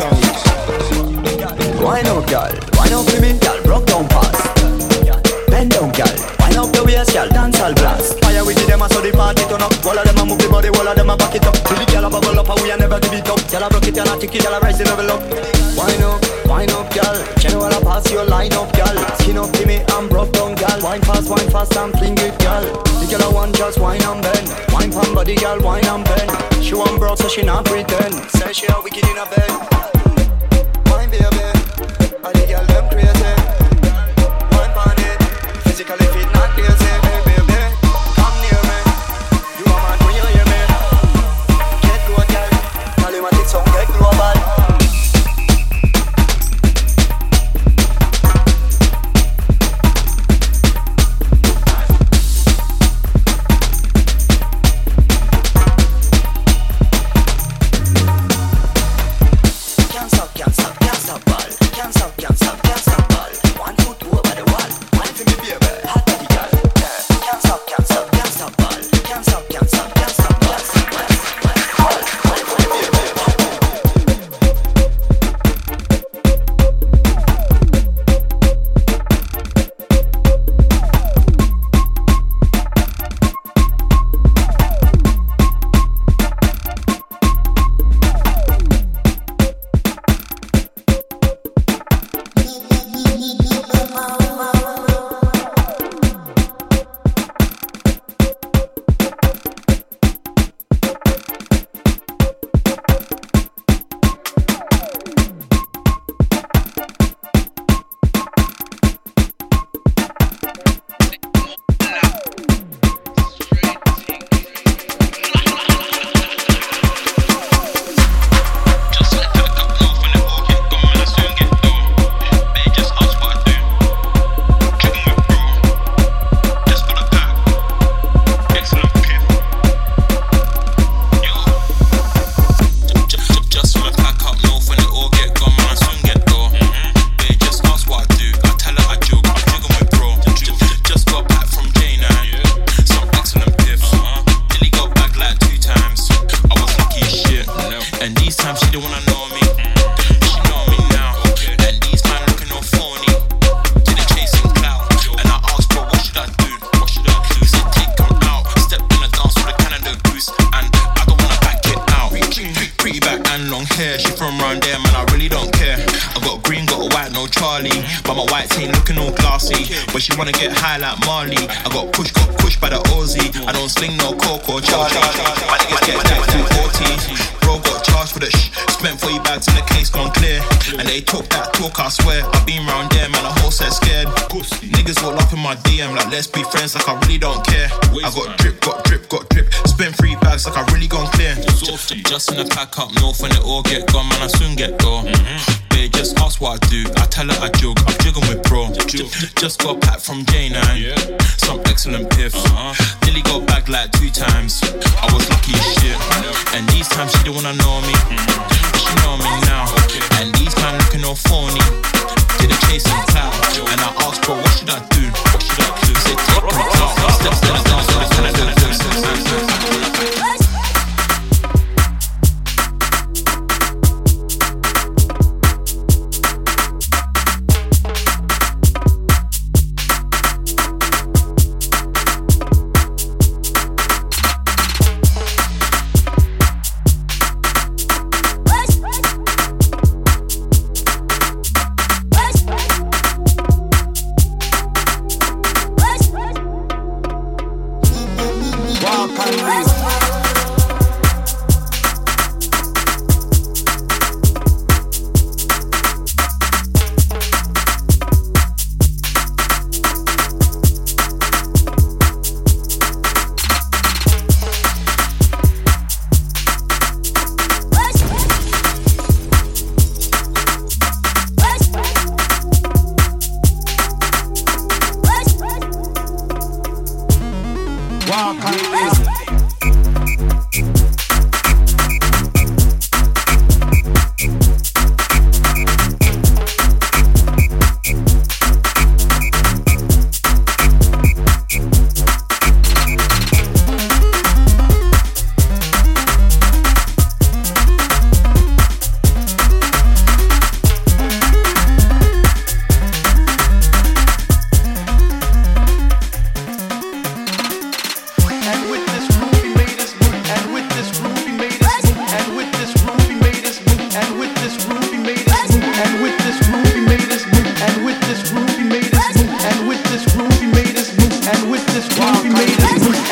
songs. Wine out, girl, wine out for me, girl, broke down past. Bend down, girl, wine out the waist, girl, dance all blast. Fire with them, I saw the party turn up. All of them a move the body, all of them a back it up. Till the girl a bubble up, and we a never give it up. Girl a broke it, girl a kick it, girl a rise the level up. Wine up, girl, general a pass your line up, girl. Skin up to me, I'm broke down, girl. Wine fast, and fling it, girl. The girl a want just wine and bend. Wine from body, girl, wine and bend. She want broke, so she not pretend. Say she a wicked in a bed. Wine, baby, and the girl them crazy. Wine pan it, physically fit, not crazy. Hey, baby, come near me. You are mad when you hear me. Get good, girl. Tell him what it's on, get global.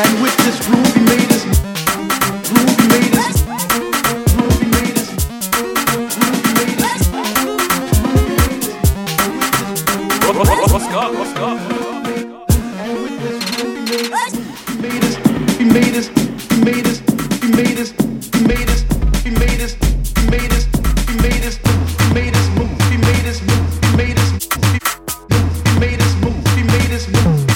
And with this groove he made us, groove he made us, groove he made us, groove he made us. And with this groove he made us, he made us, he made us, he made us, he made us, he made us, he made us, he made us, he made us move, he made us move, he made us move, he made us move, he made us move.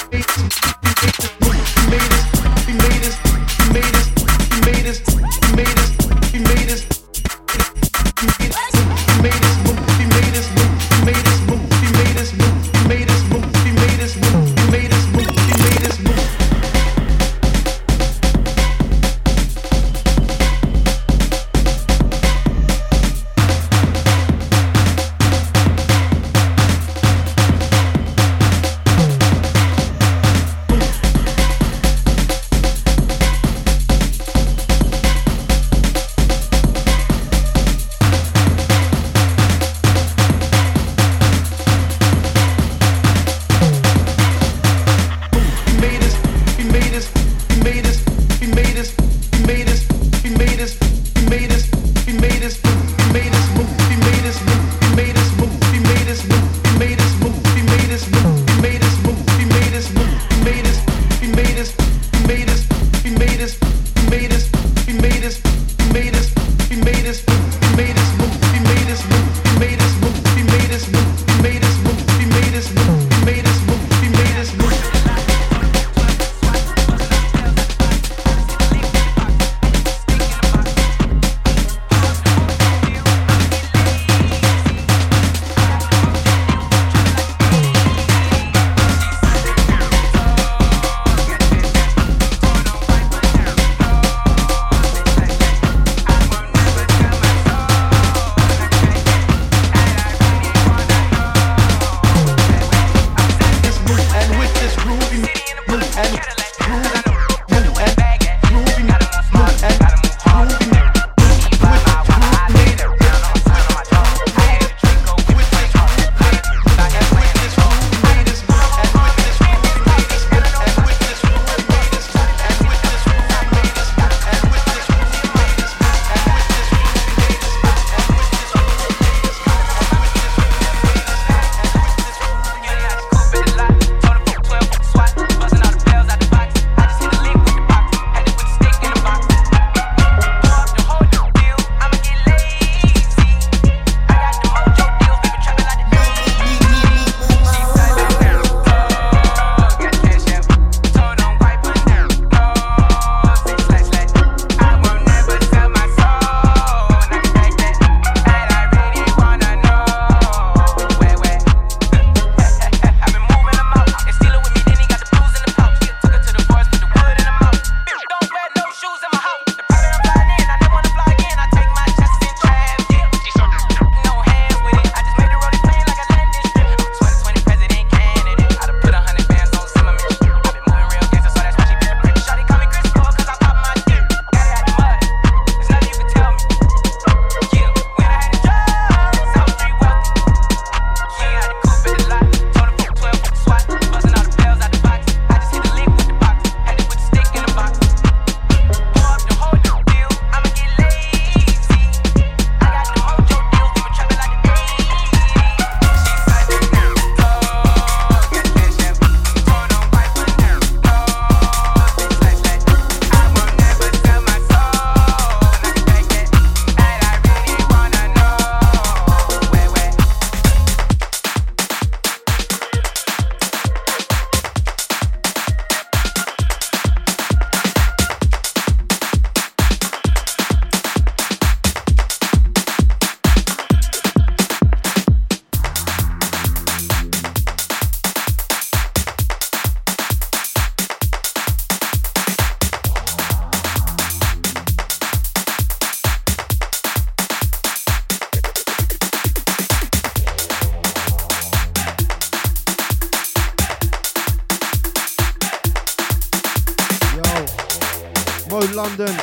London,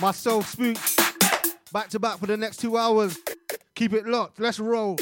myself, Spooks, back to back for the next 2 hours. Keep it locked, let's roll.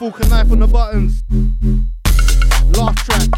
Fork and knife on the buttons. Laugh track.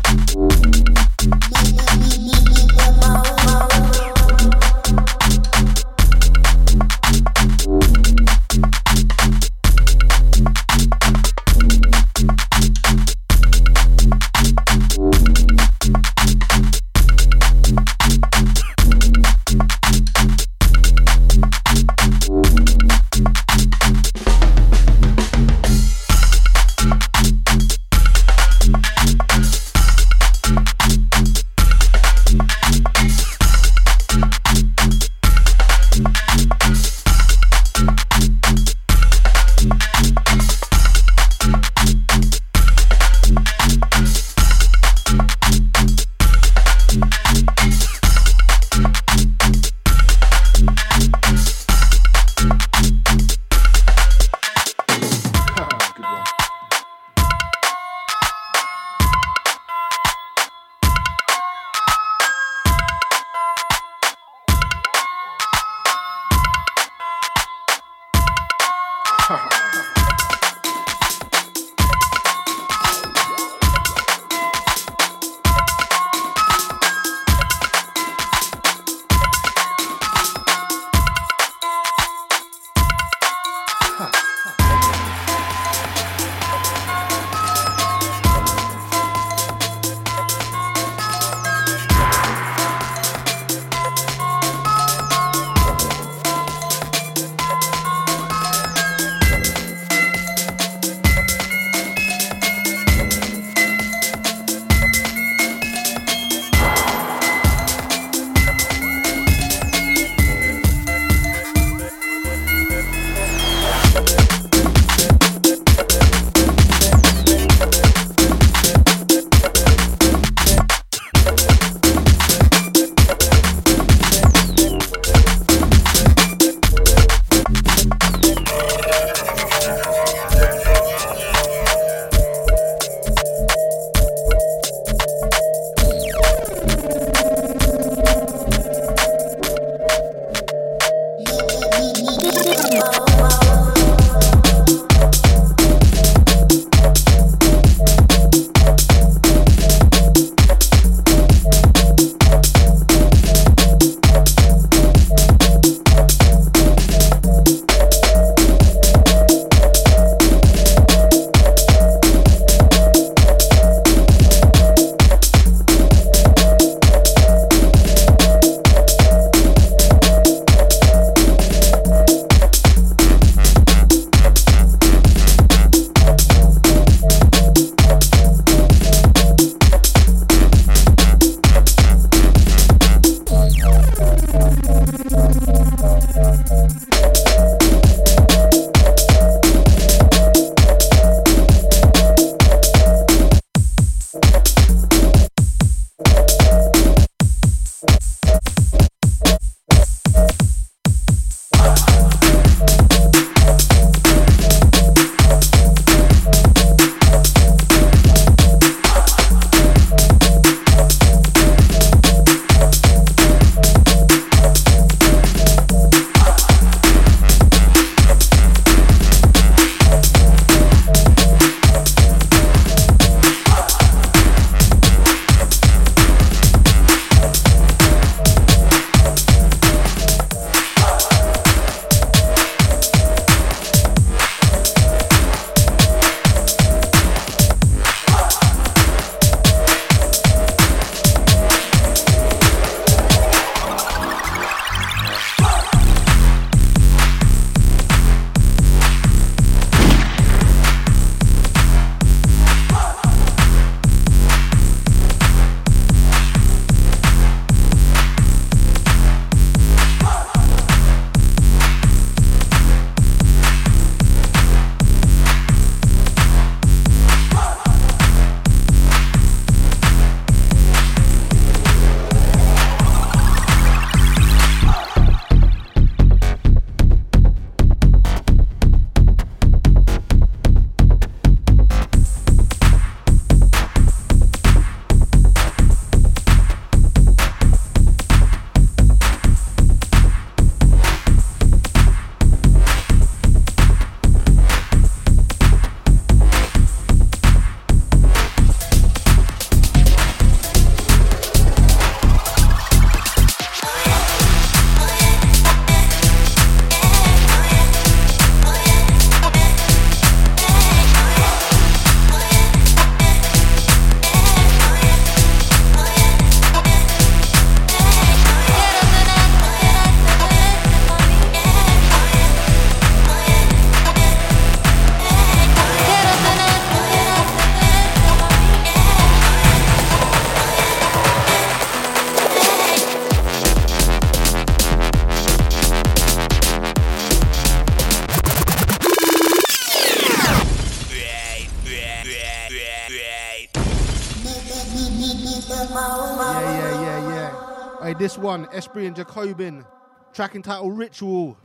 Hey, this one, Esprit and Jacobin, track entitled Ritual,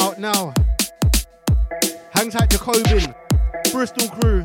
out now. Hang tight, Jacobin, Bristol crew.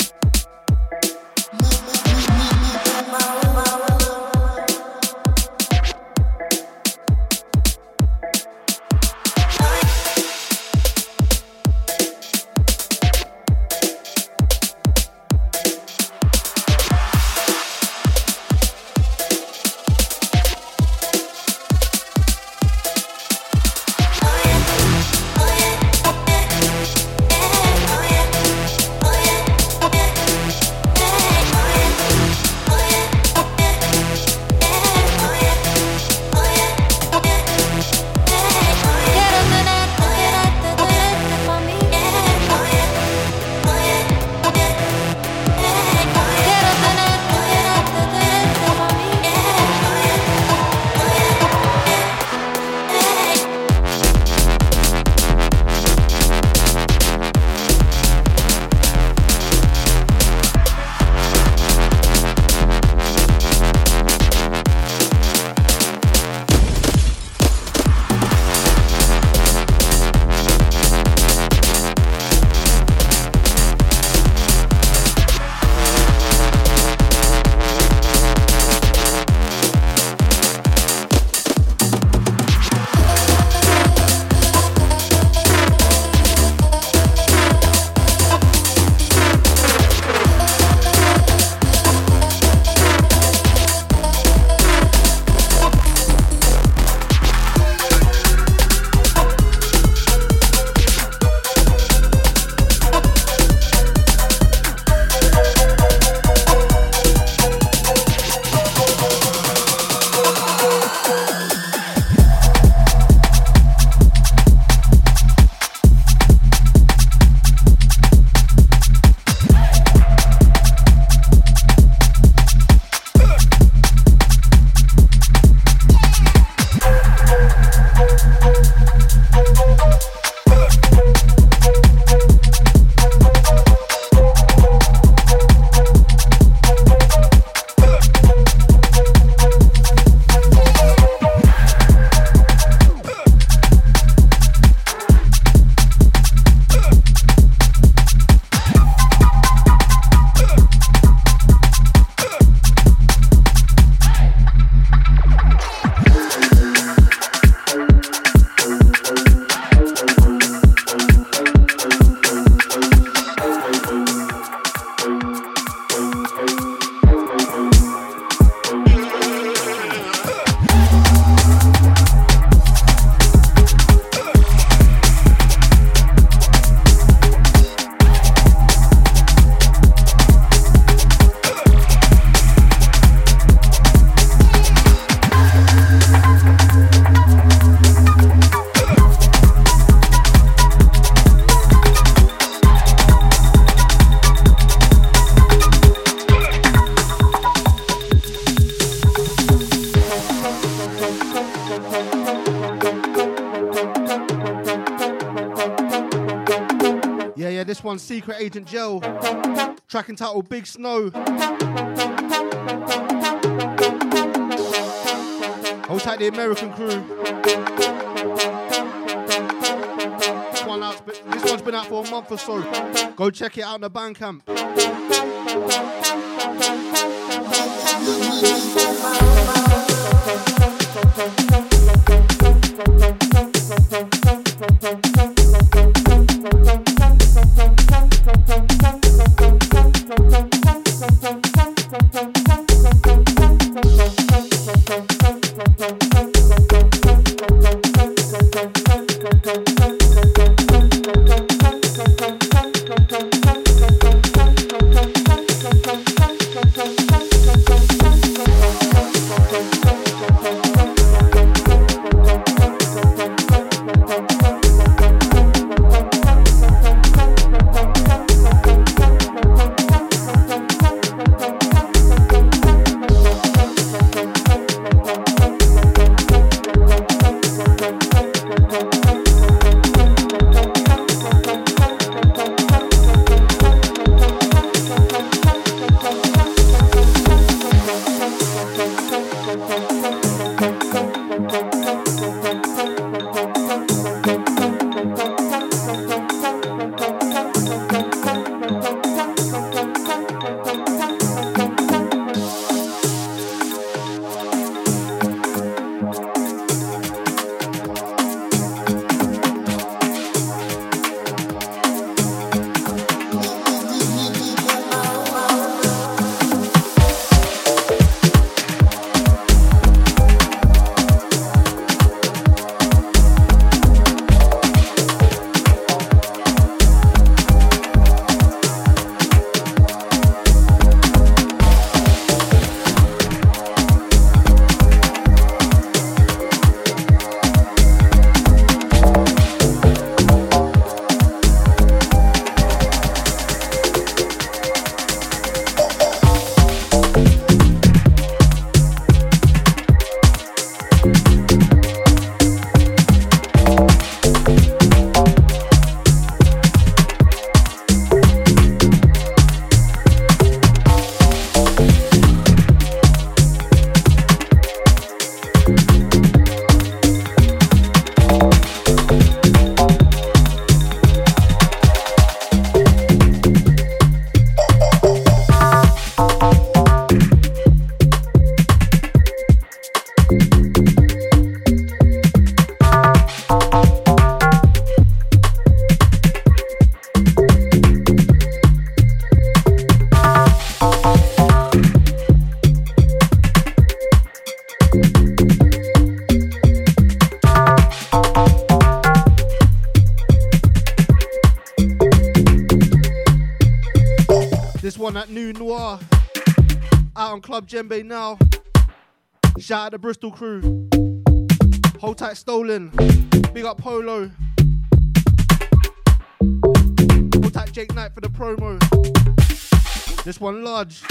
Secret Agent Gel, track entitled Big Snow. Hold tight, the American crew. This one's been out for a month or so. Go check it out on the Bandcamp. This one at New Noir, out on Club Djembe now. Shout out the Bristol crew. Hold tight, Stolen. Big up Polo. Hold tight, Jake Knight for the promo. This one large.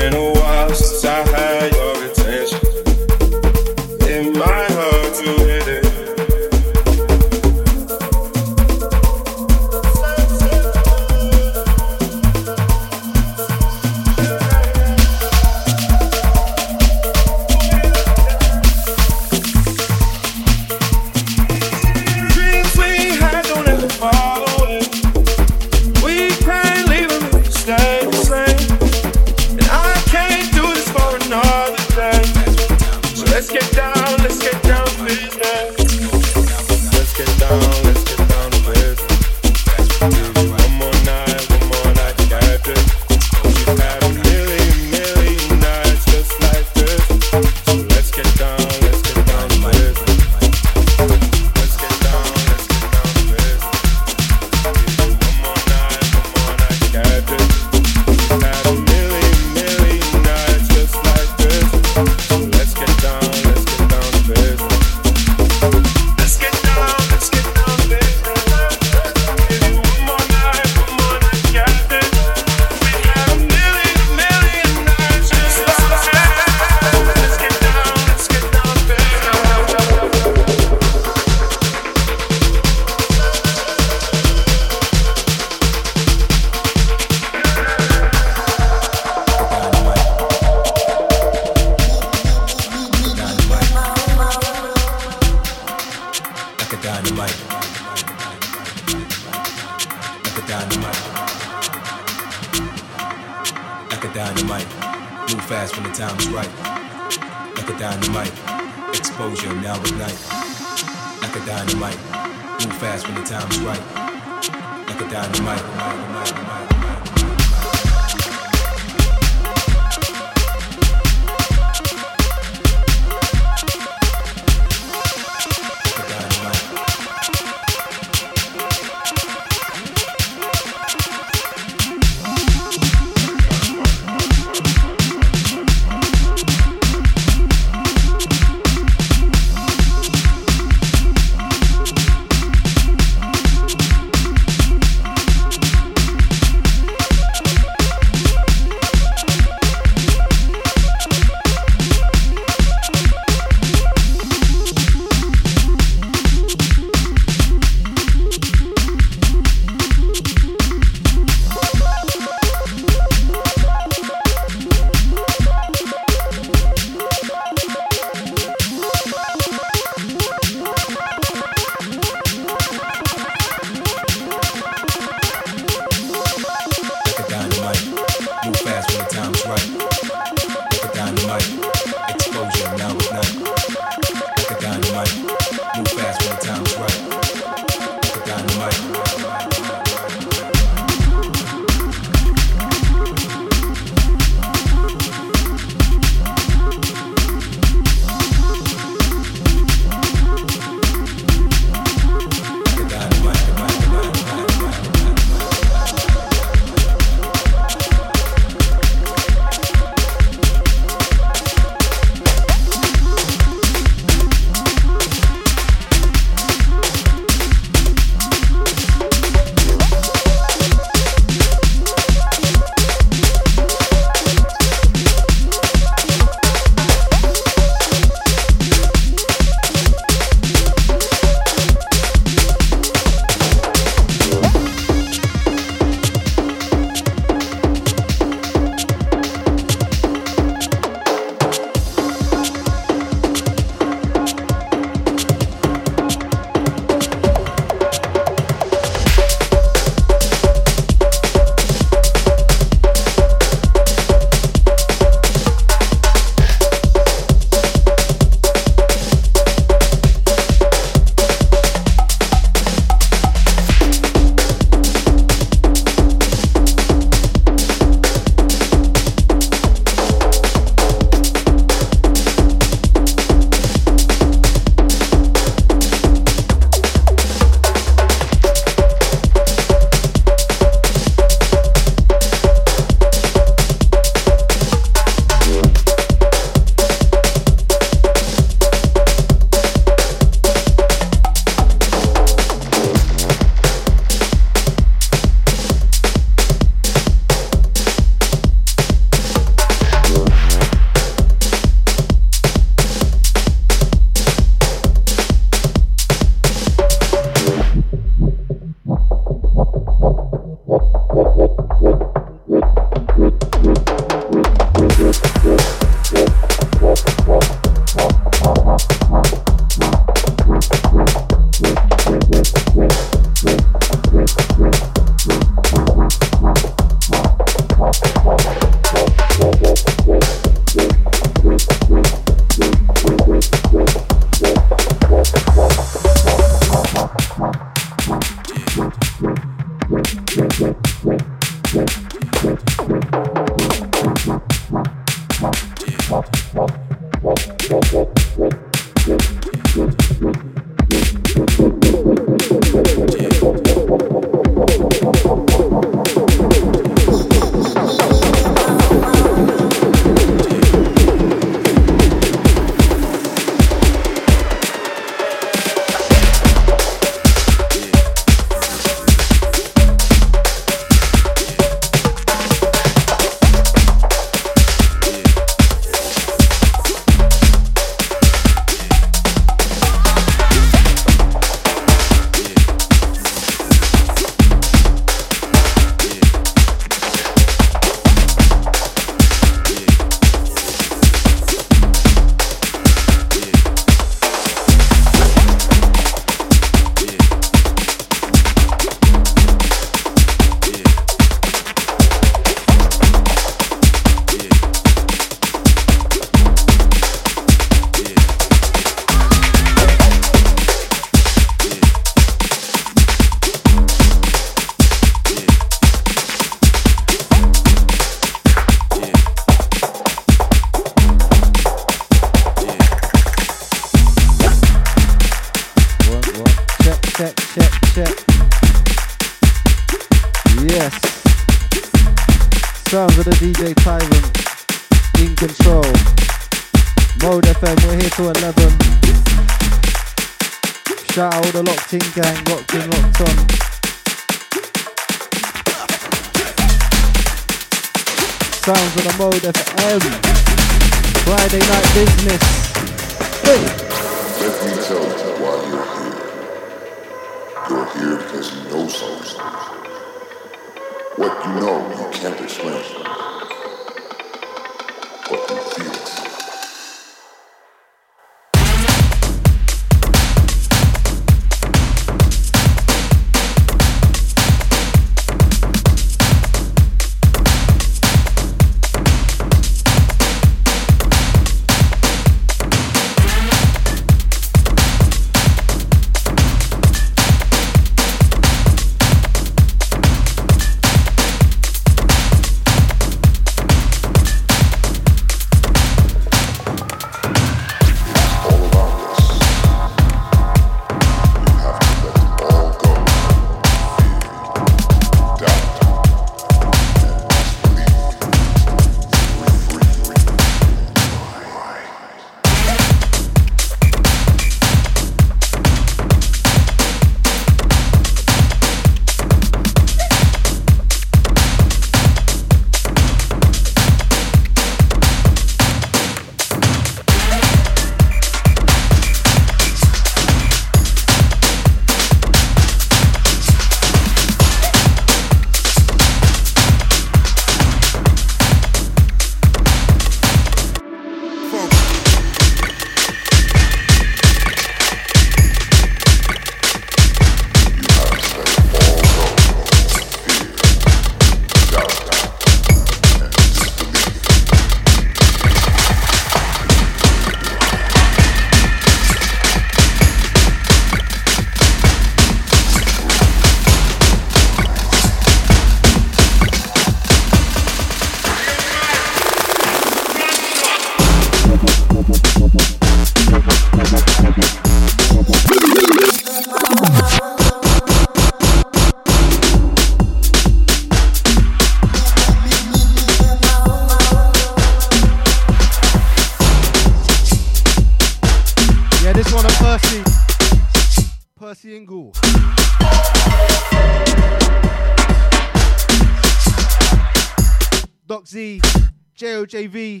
JV,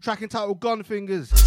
track entitled Gone Fingers. Shot.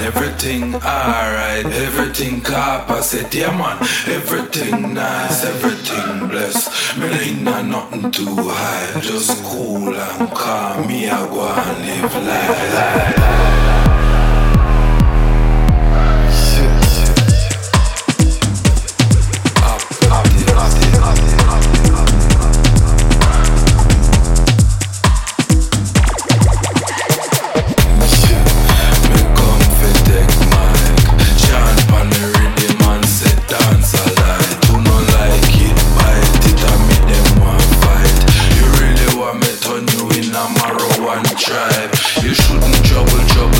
man, everything alright, everything cop. I said, yeah man, everything nice, everything blessed. Me ain't not nothing too high, just cool and calm. Me I go and live life. Tribe. You shouldn't trouble.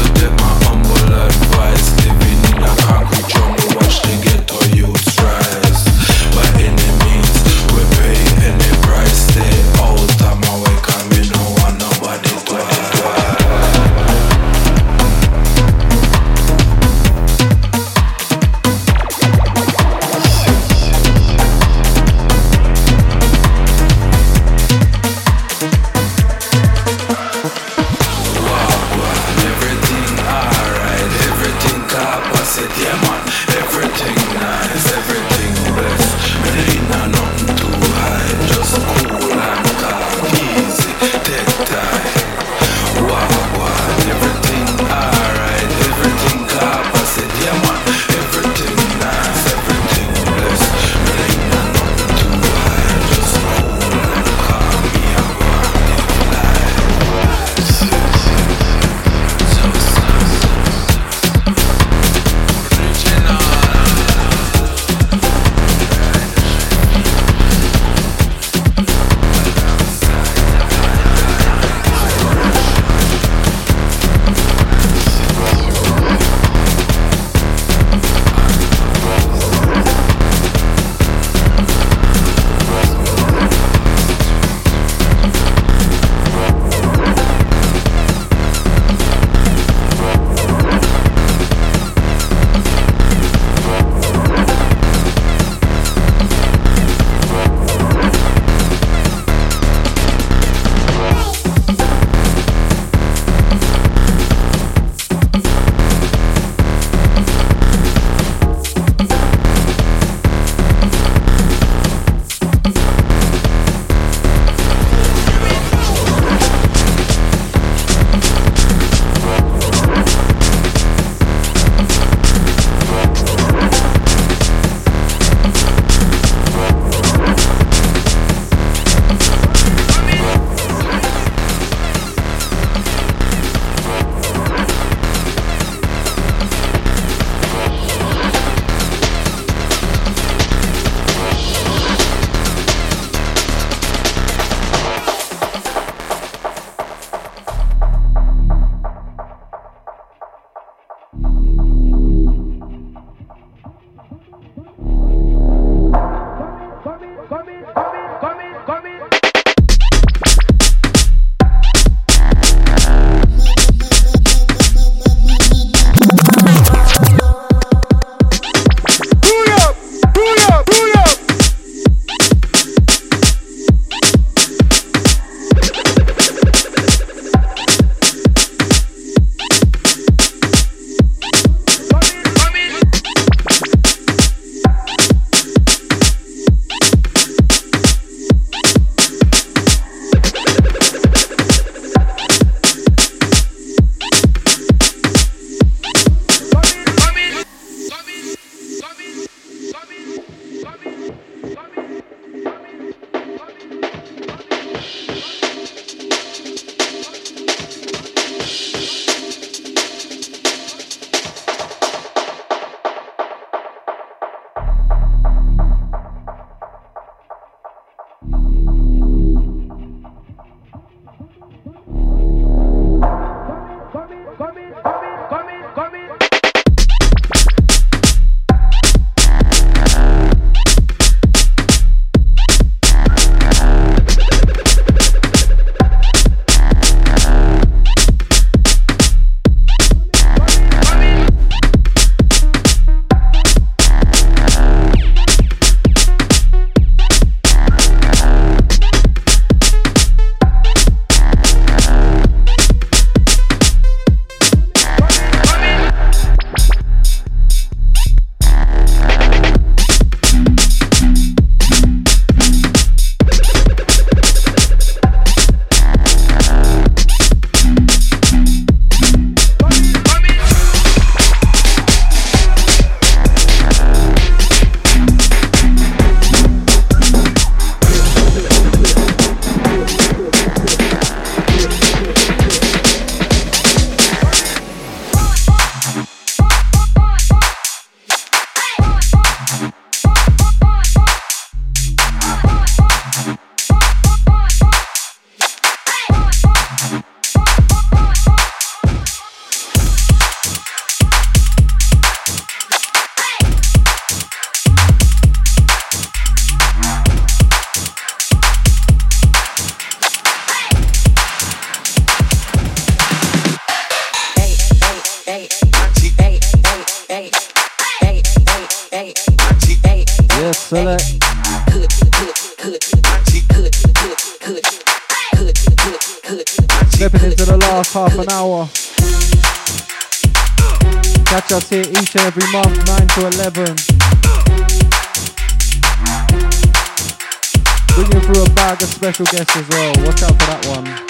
select. Stepping into the last half an hour. Catch us here each and every month, 9 to 11. Bringing through a bag of special guests as well. Watch out for that one.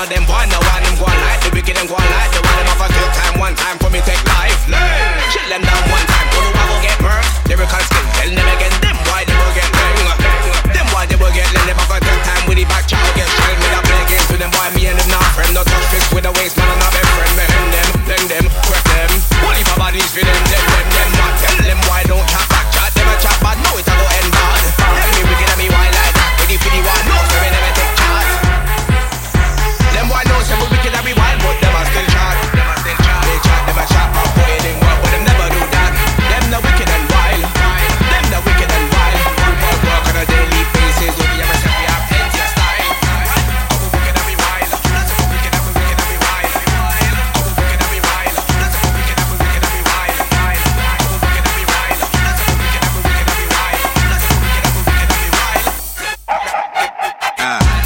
of them boy no one. Them go on like the wicked, them go on like the one. Them off a kill time, one time for me take life. Chill them down one time, go to I will get murk. Lyrical skill, tell them again, them boy they will get bang. Them boy they will get let them off a kill time with the back child get shell. Me not play games with them boy, me and them not friend. No touch fist with a waist man and not be friend. Me hang them, bang them, crack them. What if my body's for them not tell them why don't chat back. Chat them a chat bad, no it a go end bad. Tell me wicked and me why like that, with the fiddy one, no for me never take chat. Them boy knows them we wicked and we wild, but them a still chat. They chat, them a chat, but boy they work, but them never do that. Them the wicked and wild, them the wicked and wild. People work on a daily basis, do we ever say we have plenty of style? Oh, we wicked and we wild, that's we wicked and we wicked and we wild. Oh, we wicked and we wild, that's we wicked and we wicked and we wild. Oh, we wicked and we wild, that's we wicked and we wicked and we wild. That's we wicked and we wicked and we wild.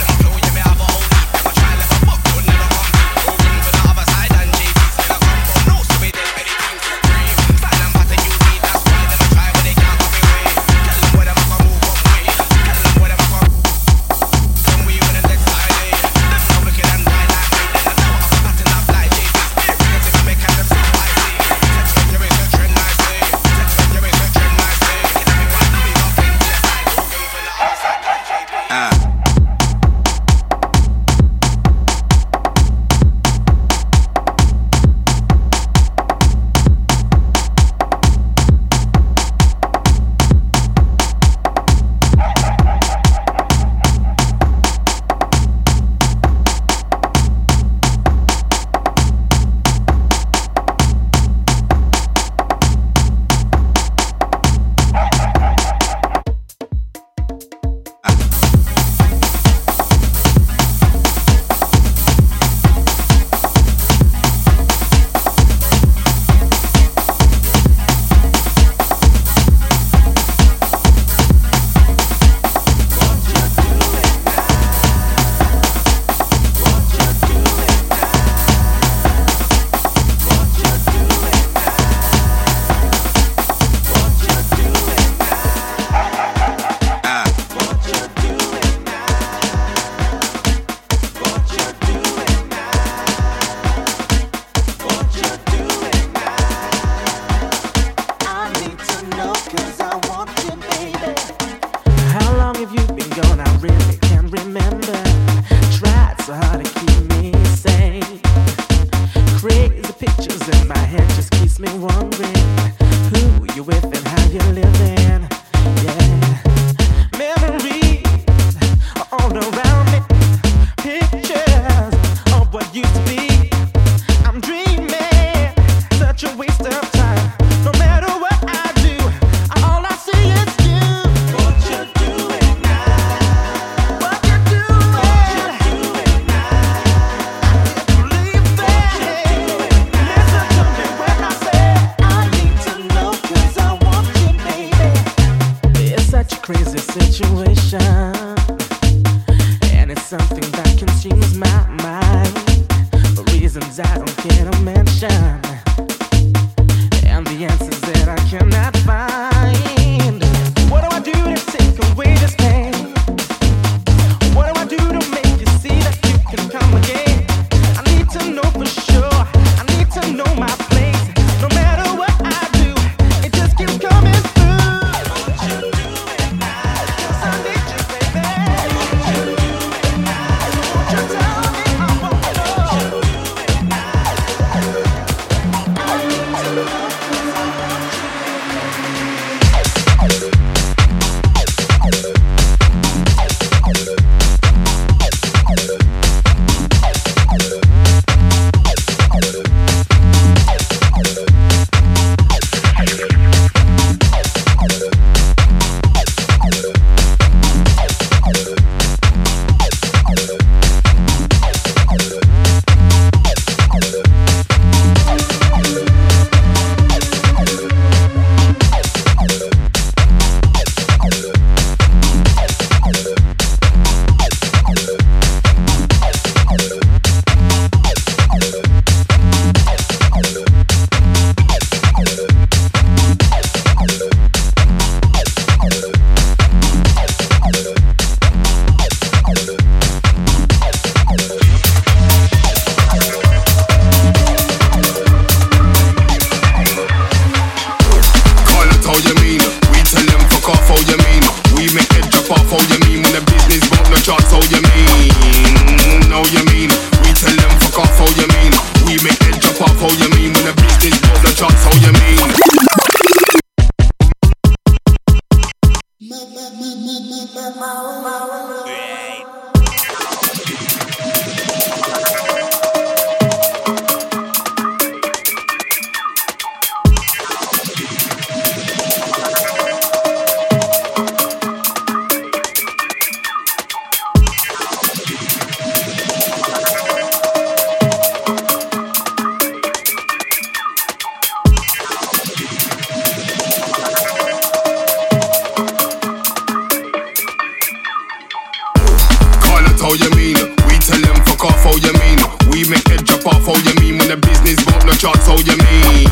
the charts, how you mean?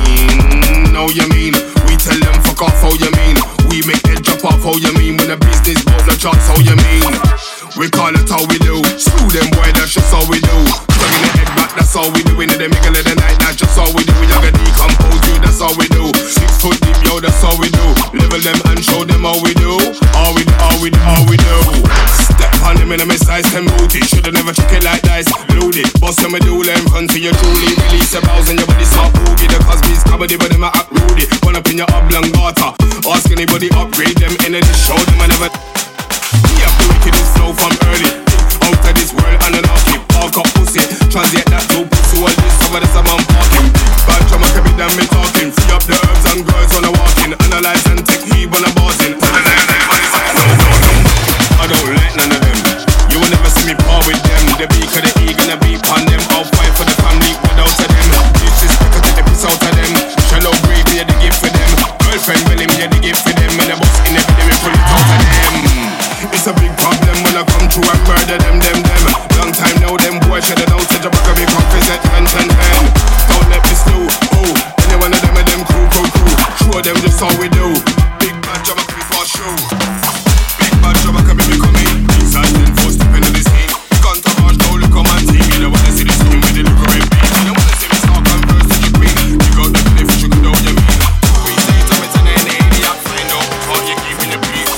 How you mean? We tell them fuck off, how you mean? We make it drop off, how you mean? When the business blows the charts, how you mean? We call it how we do. Screw them boy, that's just how we do. Turning the head back, that's how we do. In the middle of the night, that's just how we do. We have a decompose you, that's how we do. 6 foot deep, yo, that's how we do. Level them and show them how we do. All we do, all we do, all we do. Step on them in a mid-size, them booty. Shoulda never check it like dice. Load it, bust them and do them. Run till you truly release your bowels and your body start boogie. The Cosby's comedy, but them a act rude. Run up in your oblong gutter. Ask anybody, upgrade them energy. Show them I never... We have the wickedest flow from early. Out of this world and an arcade. Park up pussy, translate that to pussy. All this over the summer I'm parking. Bad drama can be done me talking. Free up the herbs and girls when I'm walking. Analyze and take heed when I'm bossing. I don't like none of them. You will never see me par with them. The beak of the E gonna beep on them. I'll fight for the family without of them. This is I take the piss out of them. Shallow grave, yeah, the gift for them. Girlfriend will him, yeah, the gift for them. And the boss in the video, we pull it out of them. It's a big problem when I come through and murder them. Long time now, them boys shut it out. Such a back of me confess at hand. Don't let me slow, oh. Any one of them and them crew. Show them just how we do. Big bad job, I can be for sure. Big bad job, I can be becoming. Things are still for stepping in this heat. Can't have our show, look, come and see me. They wanna see this room with the liquor and beat. They wanna see me start and burst to the green. You got the belief, you can know your mean. 2 weeks later, it's an NAD, I find out how you keeping the peace.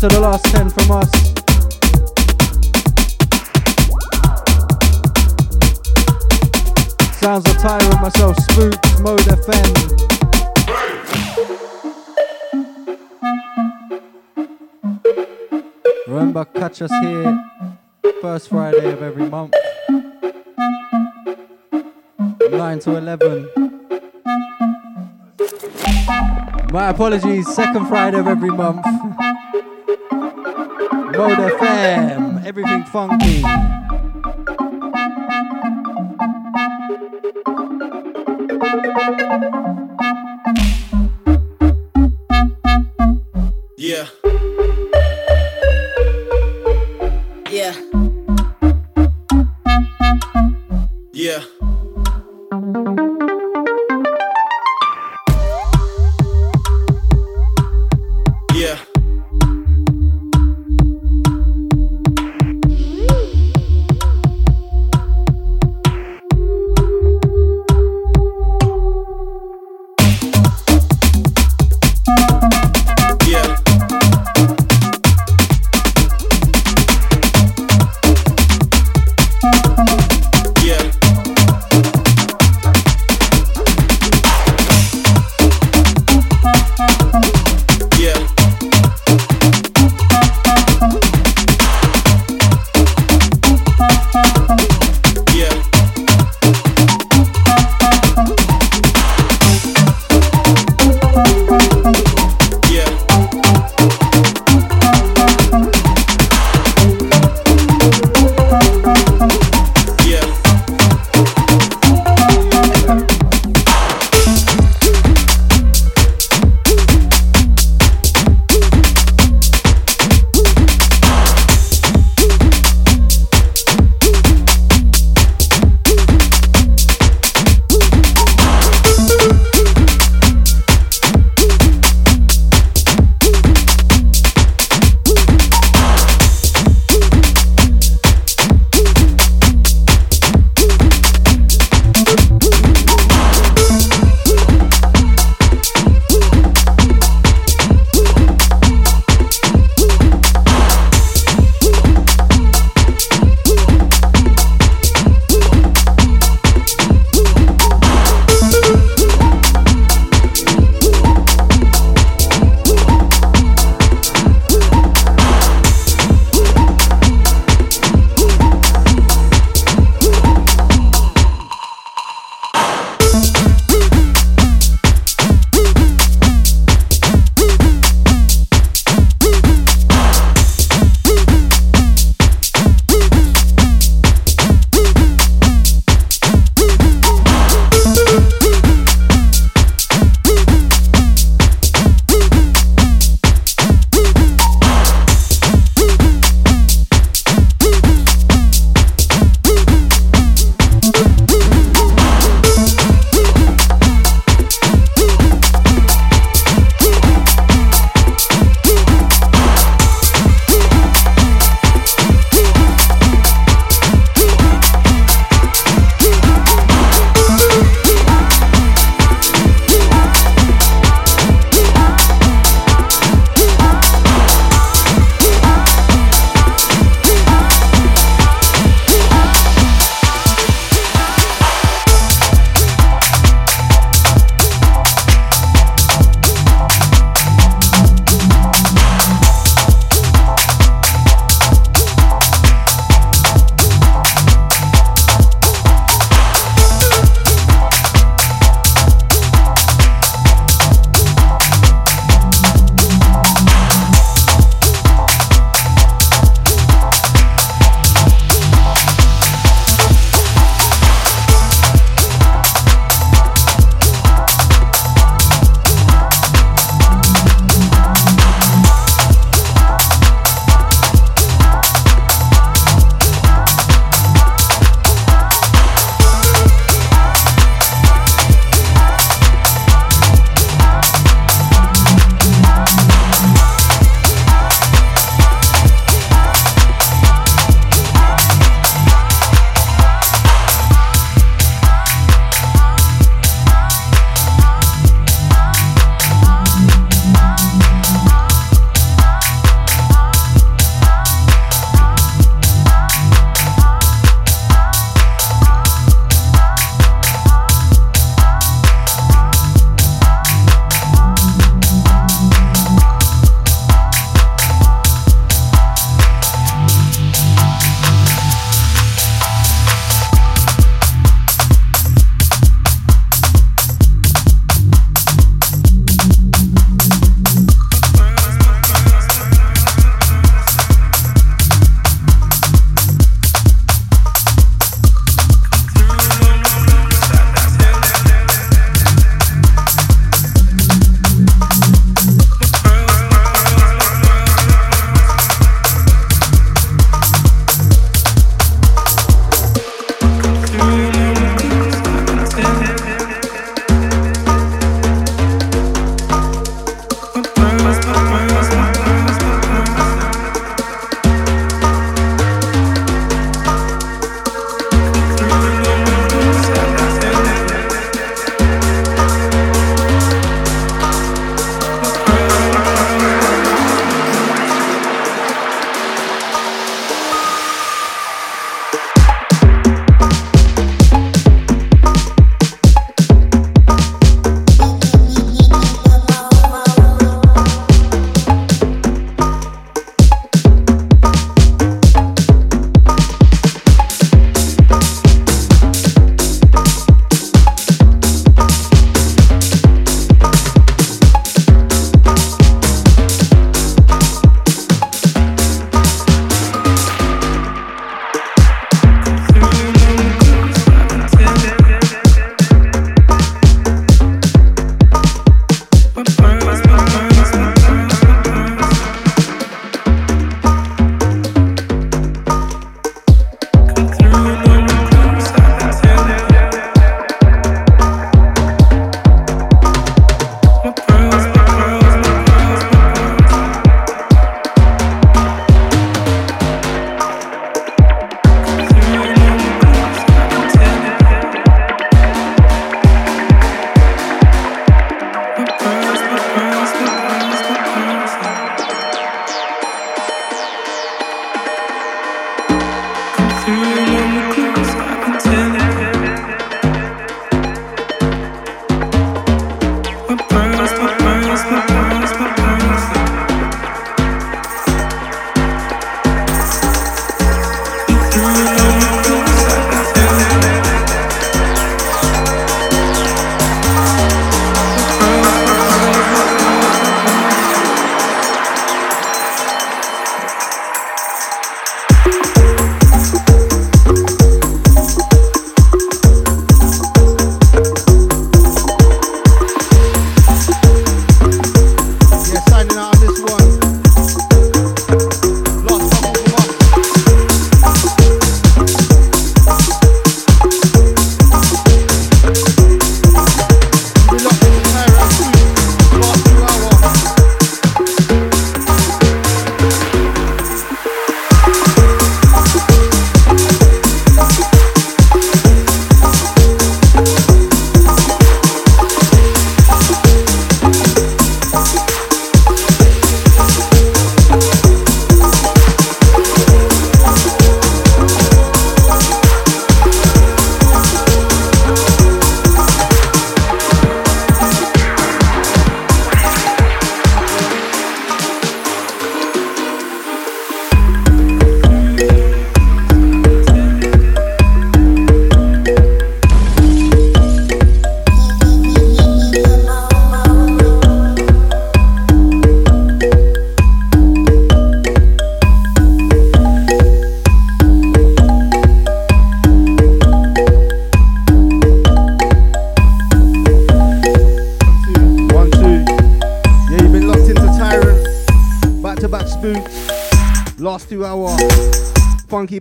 To the last 10 from us. Sounds of Tyrant, myself, Spooks, Mode FM. Remember, catch us here first Friday of every month, 9 to 11. My apologies, second Friday of every month. Mode FM, everything funky. Yeah. Yeah. Yeah.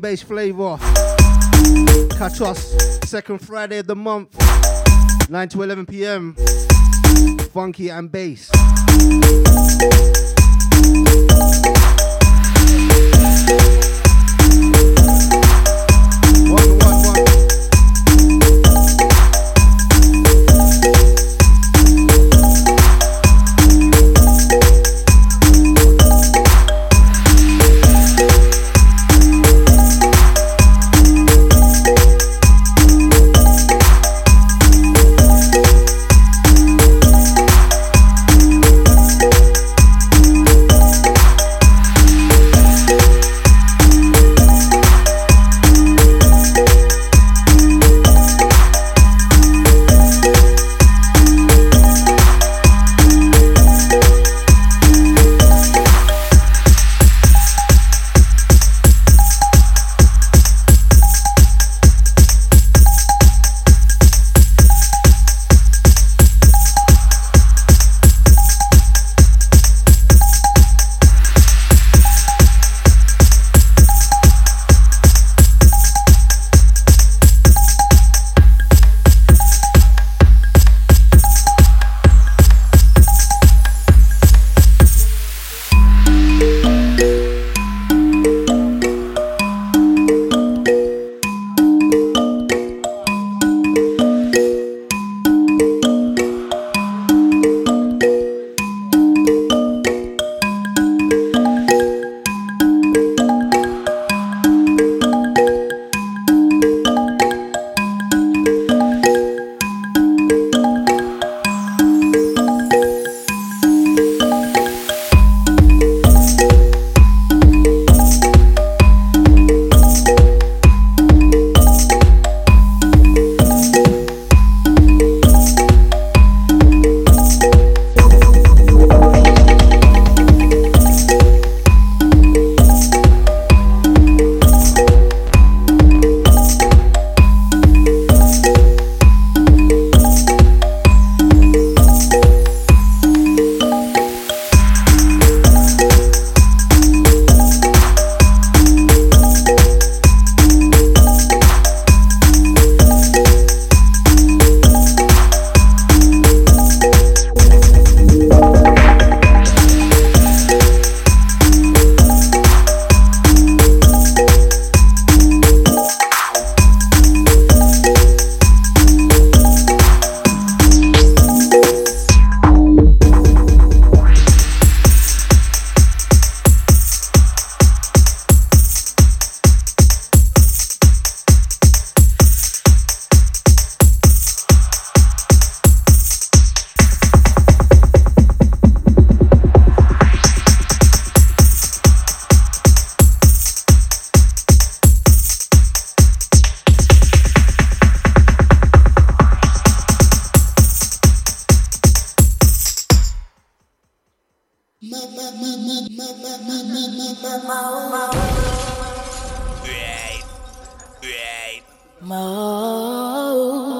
Bass flavor. Catch us second Friday of the month, 9 to 11 p.m. Funky and bass. Mode.